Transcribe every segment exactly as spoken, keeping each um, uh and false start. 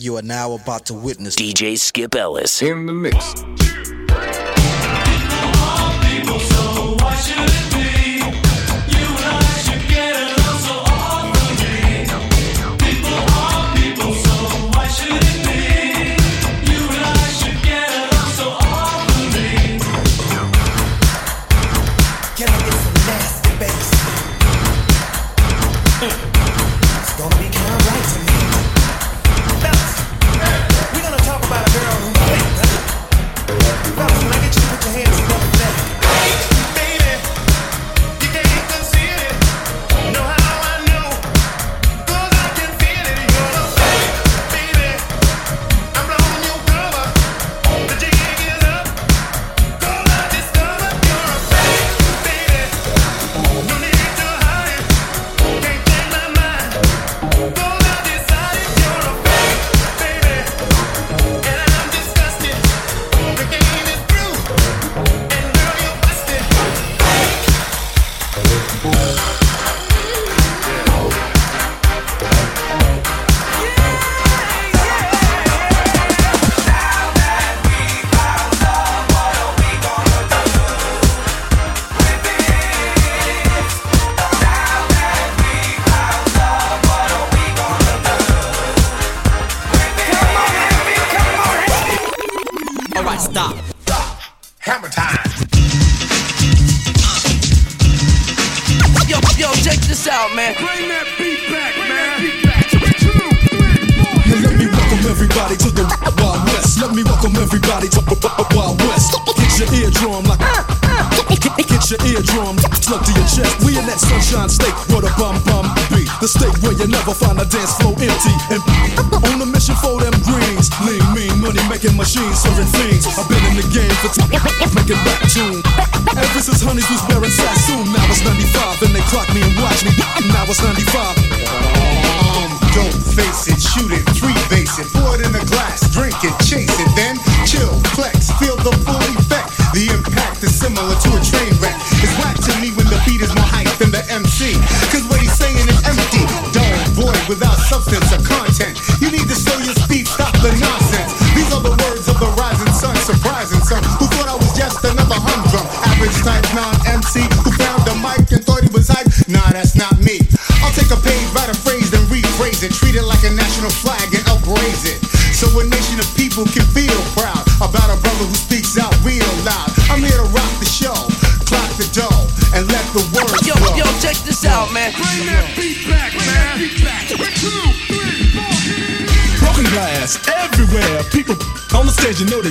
You are now about to witness D J Skip Ellis in the mix. Serving things, I've been in the game for time, making rap tune. Ever since honeys was wearing Sassoon, now it's ninety-five, and they clock me and watch me. Now it's ninety-five. Um, don't face it, shoot it, three base it, pour it in a glass, drink it, chase it, then chill, flex, feel the full effect. The impact is similar to a train wreck. It's whack to me when the beat is more hype than the M C, cause what he's saying is empty, don't void without substance or content. You need to slow your speed, stop the nonsense. These are the words of the rising sun, surprising some who thought I was just another humdrum, average type non-M C who found the mic and thought he was hype. Nah, that's not me. I'll take a page, write a phrase, then rephrase it, treat it like a national flag and upraise it, so a nation of people can feel proud about a brother who speaks out real loud. I'm here to rock the show, clock the dough, and let the words yo, flow. Yo, check this out, man. Bring that beat back, man. Bring that beat back. two, three, four, hit it. Broken glass everywhere. People on the stage, you know they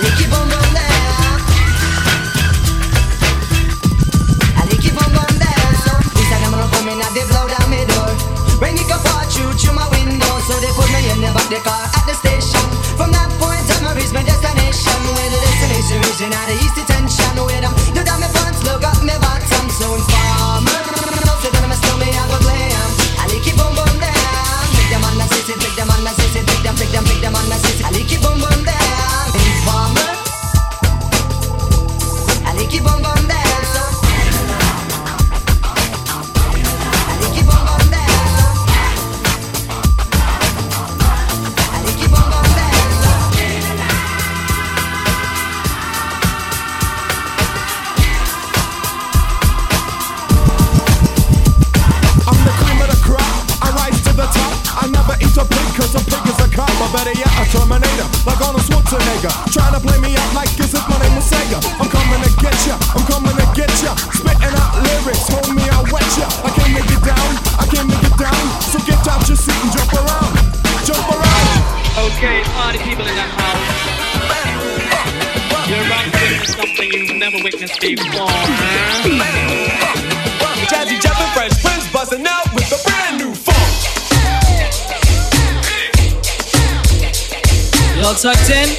think keep on going down. I think keep on going down. This time I'm gonna come in and they blow down my door. Rain it can fall through through my window, so they put me in the back the car at the station. From that point on, I reach my destination, where the destination region out of east detention. Where them do down my pants, look up my bottom, so informer. So then I'm still me, I go glam. I think keep on going down. Them on the city, pick them on the city, pick them, pick them, pick them on the city. I like it boom boom down, informer. I like it boom boom down. I like it boom boom down. I like it boom boom down. I'm the cream of the crop. I rise to the top. I never eat a pig, cause a pig is a cop, or better yet, a Terminator, like Arnold Schwarzenegger. Trying to play me out like this is my name is Sega. I'm coming to get ya, I'm coming to get ya. Spitting out lyrics, hold me, I'll wet ya. I can't make it down, I can't make it down. So get out your seat and jump around, jump around. Okay, party people in that house. You're about to witness something you've never witnessed before. Jazzy jumping, Fresh Prince busting out with the brand new funk. All tucked in?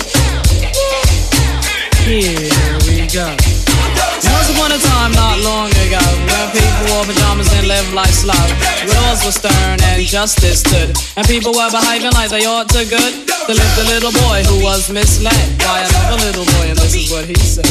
Here we go. Once upon a time, not long ago, when people wore pajamas and lived life slow, laws were stern and justice stood, and people were behaving like they ought to good. There lived a little boy who was misled by another little boy, and this is what he said.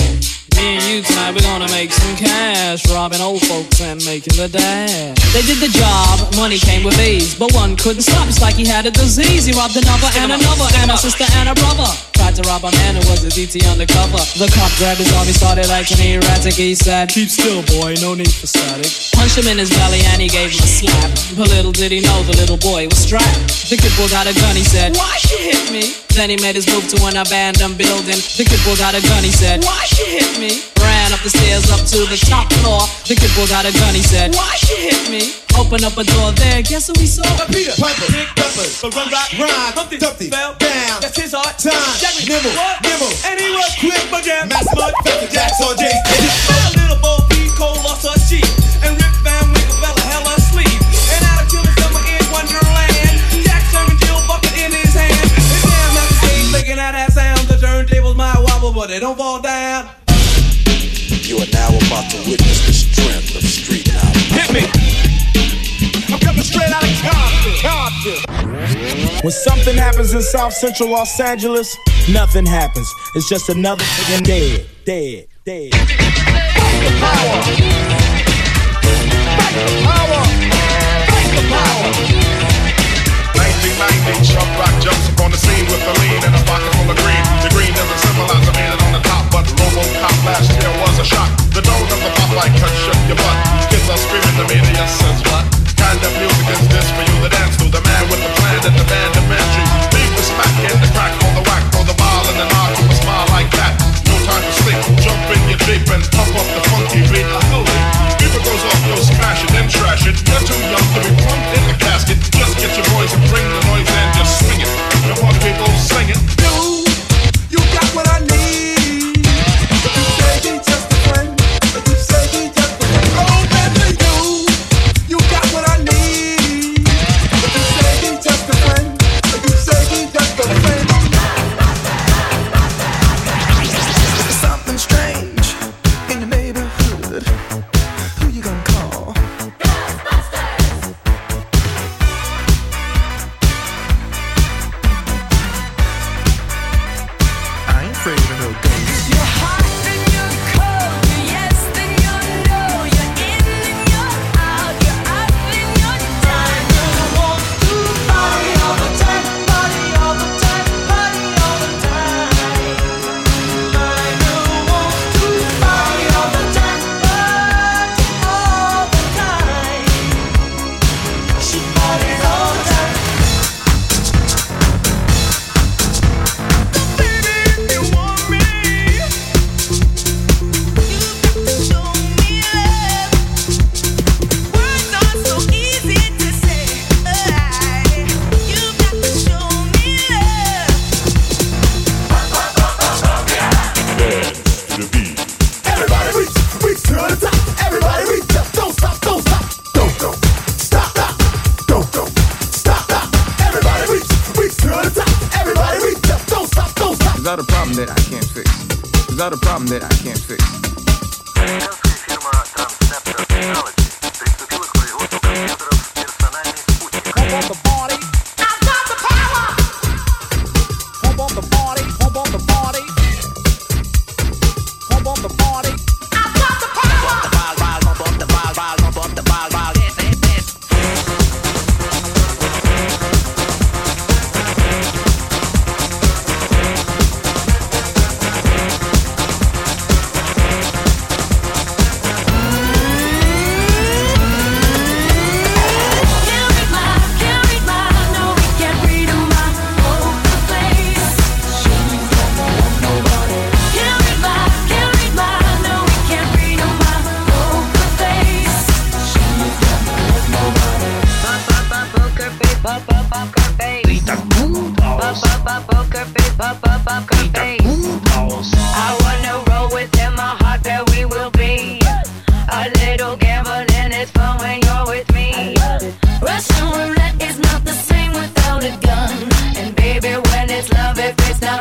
Me and you tonight, we're gonna make some cash, robbing old folks and making the dash. They did the job, money came with ease, but one couldn't stop, it's like he had a disease. He robbed another and another, and a sister and a brother. Tried to rob a man who was a D T undercover. The cop grabbed his arm, he started acting erratic. He said, keep still boy, no need for static. Punched him in his belly and he gave him a slap, but little did he know the little boy was strapped. The kid pulled out a gun, he said, why'd you hit me? Then he made his move to an abandoned building. The kid pulled out a gun, he said, why'd you hit me? Ran up the stairs up to the top floor. The kid pulled out a gun, he said, why'd you hit me? Open up a door there, guess who we saw? Peter Piper, Nick Peppers, but Run Rock, Ron Dumpty, Dumpty fell down. That's his hard time. Jackman, nibble, nibble, and he was quick, but yeah, Massimo, Doctor Jack's or J J My little boy, P. Cole lost her sheep, and Rip Van Winkle fell a hell of sleep. And out of children summer in Wonderland, Jack serving Jill bucket in his hand. His damn have to stay making out that sound. The turntables might wobble, but they don't fall down. You are now about to witness the strength of street knowledge. Hit me! I'm coming straight out of Compton. Compton. When something happens in South Central Los Angeles, nothing happens. It's just another fucking dead, dead, dead. Back the power! Back the power! Back the power! nineteen ninety, Chuck Rock jumps up on the scene with a lean and a pocket full of green. The green doesn't symbolize a man on the top. But Robocop last year was a shock. The nose of the Popeye cut shook your butt. Kids are screaming, the media says what? Kind of music is this for you to dance to? The man with the plan and the man dimension. Leave the smack and the crack on the whack, throw the ball and the knock with a smile like that. No time to sleep, jump in your Jeep and pump up the funky beat. I feel it. If it goes off, you'll smash it and trash it. You're too young to be plumped in the casket. Just get your boys and bring the noise and just swing it. Your party people sing it. Dude, you got what I need. Russian roulette is not the same without a gun. And baby, when it's love, if it's not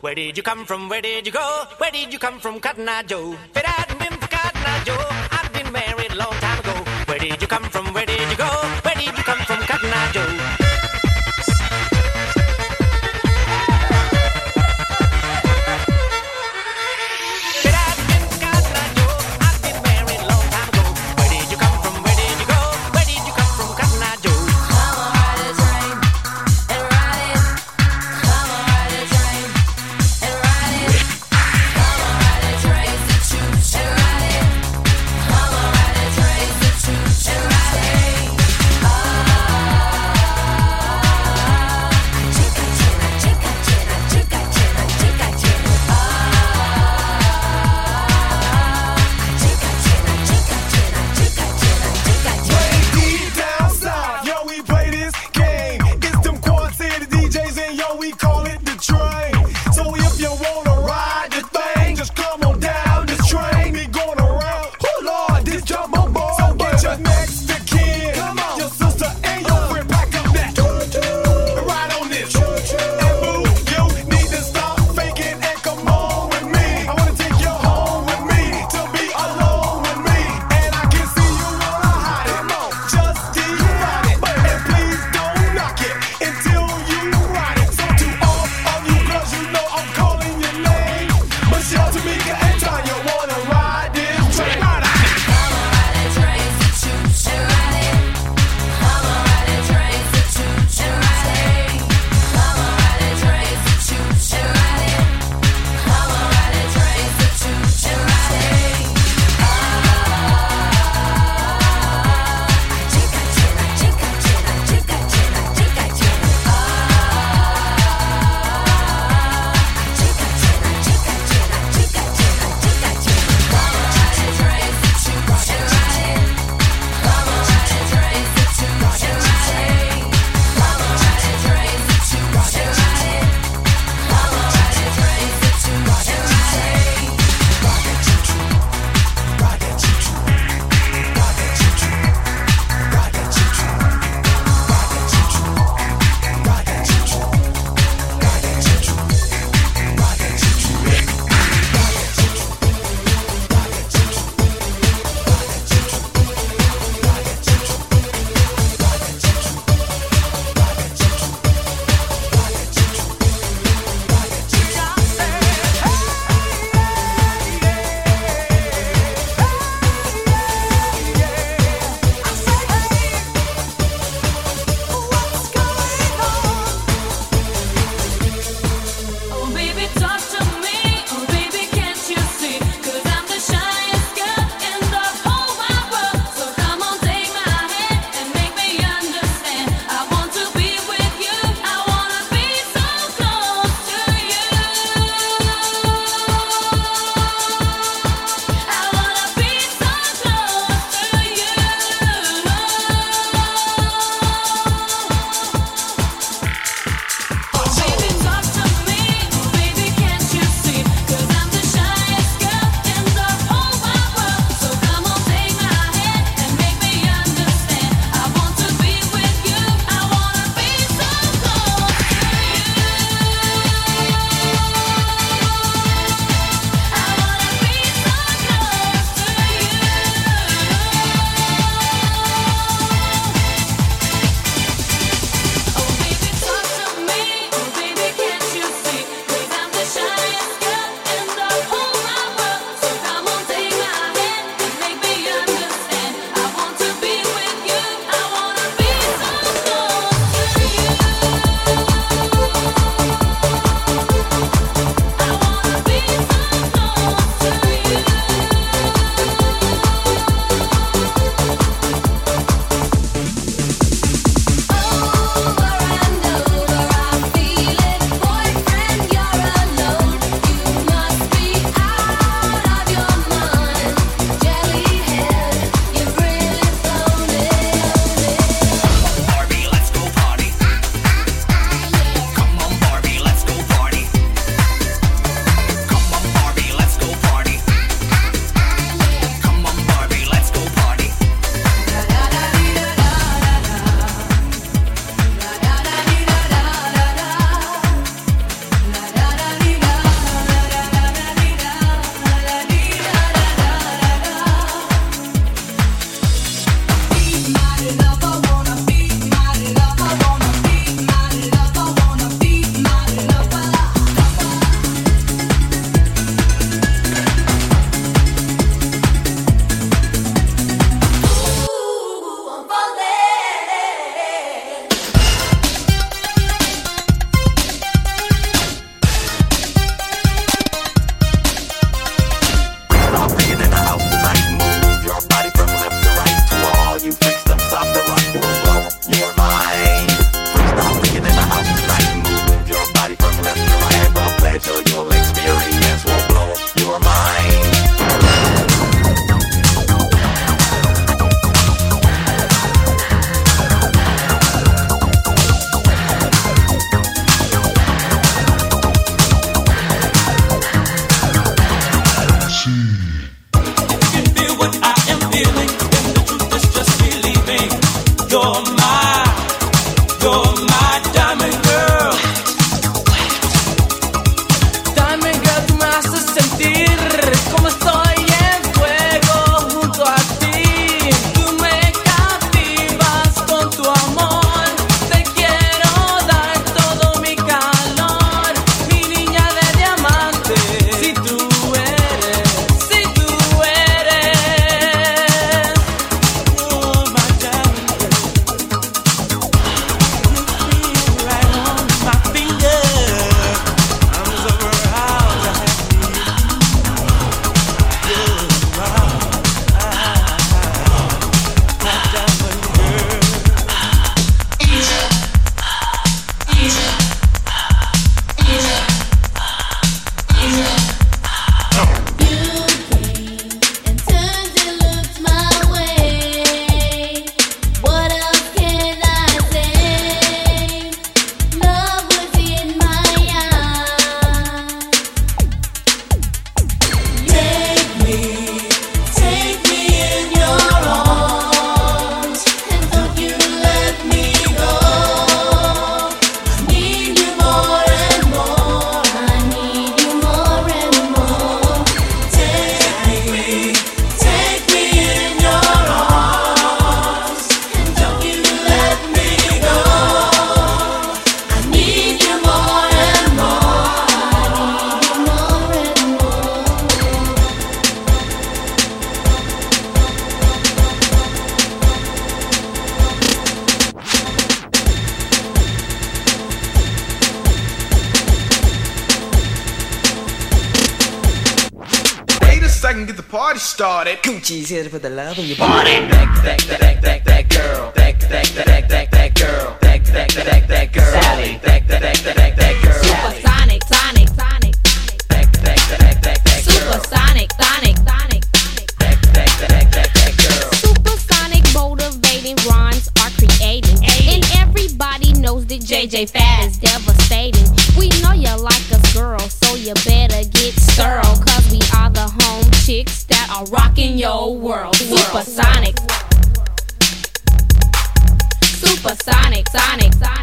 Where did you come from? Where did you go? Where did you come from, Cotton Eye Joe? If it hadn't been for Cotton Eye Joe, I'd been married a long time ago. Where did you come from? Where did you go? Where did you come from, Cotton Eye Joe? I can get the party started. Coochie's here to put the love in your body. That, that, that, that, that, that girl. That, that, that, that, that, that girl. That, that, that, that, that girl. Sally. That, that, that, that, that, that girl. Supersonic, sonic, sonic. That, that, that, that, that, that girl. Supersonic, sonic, sonic. That, that, that, that, that, that girl. Supersonic motivating rhymes are creating, and everybody knows that J J Fast is devastating. We know you like us, girl, so you better get thorough, cause we are the home chicks that are rocking your world. Supersonic. Supersonic, sonic, sonic.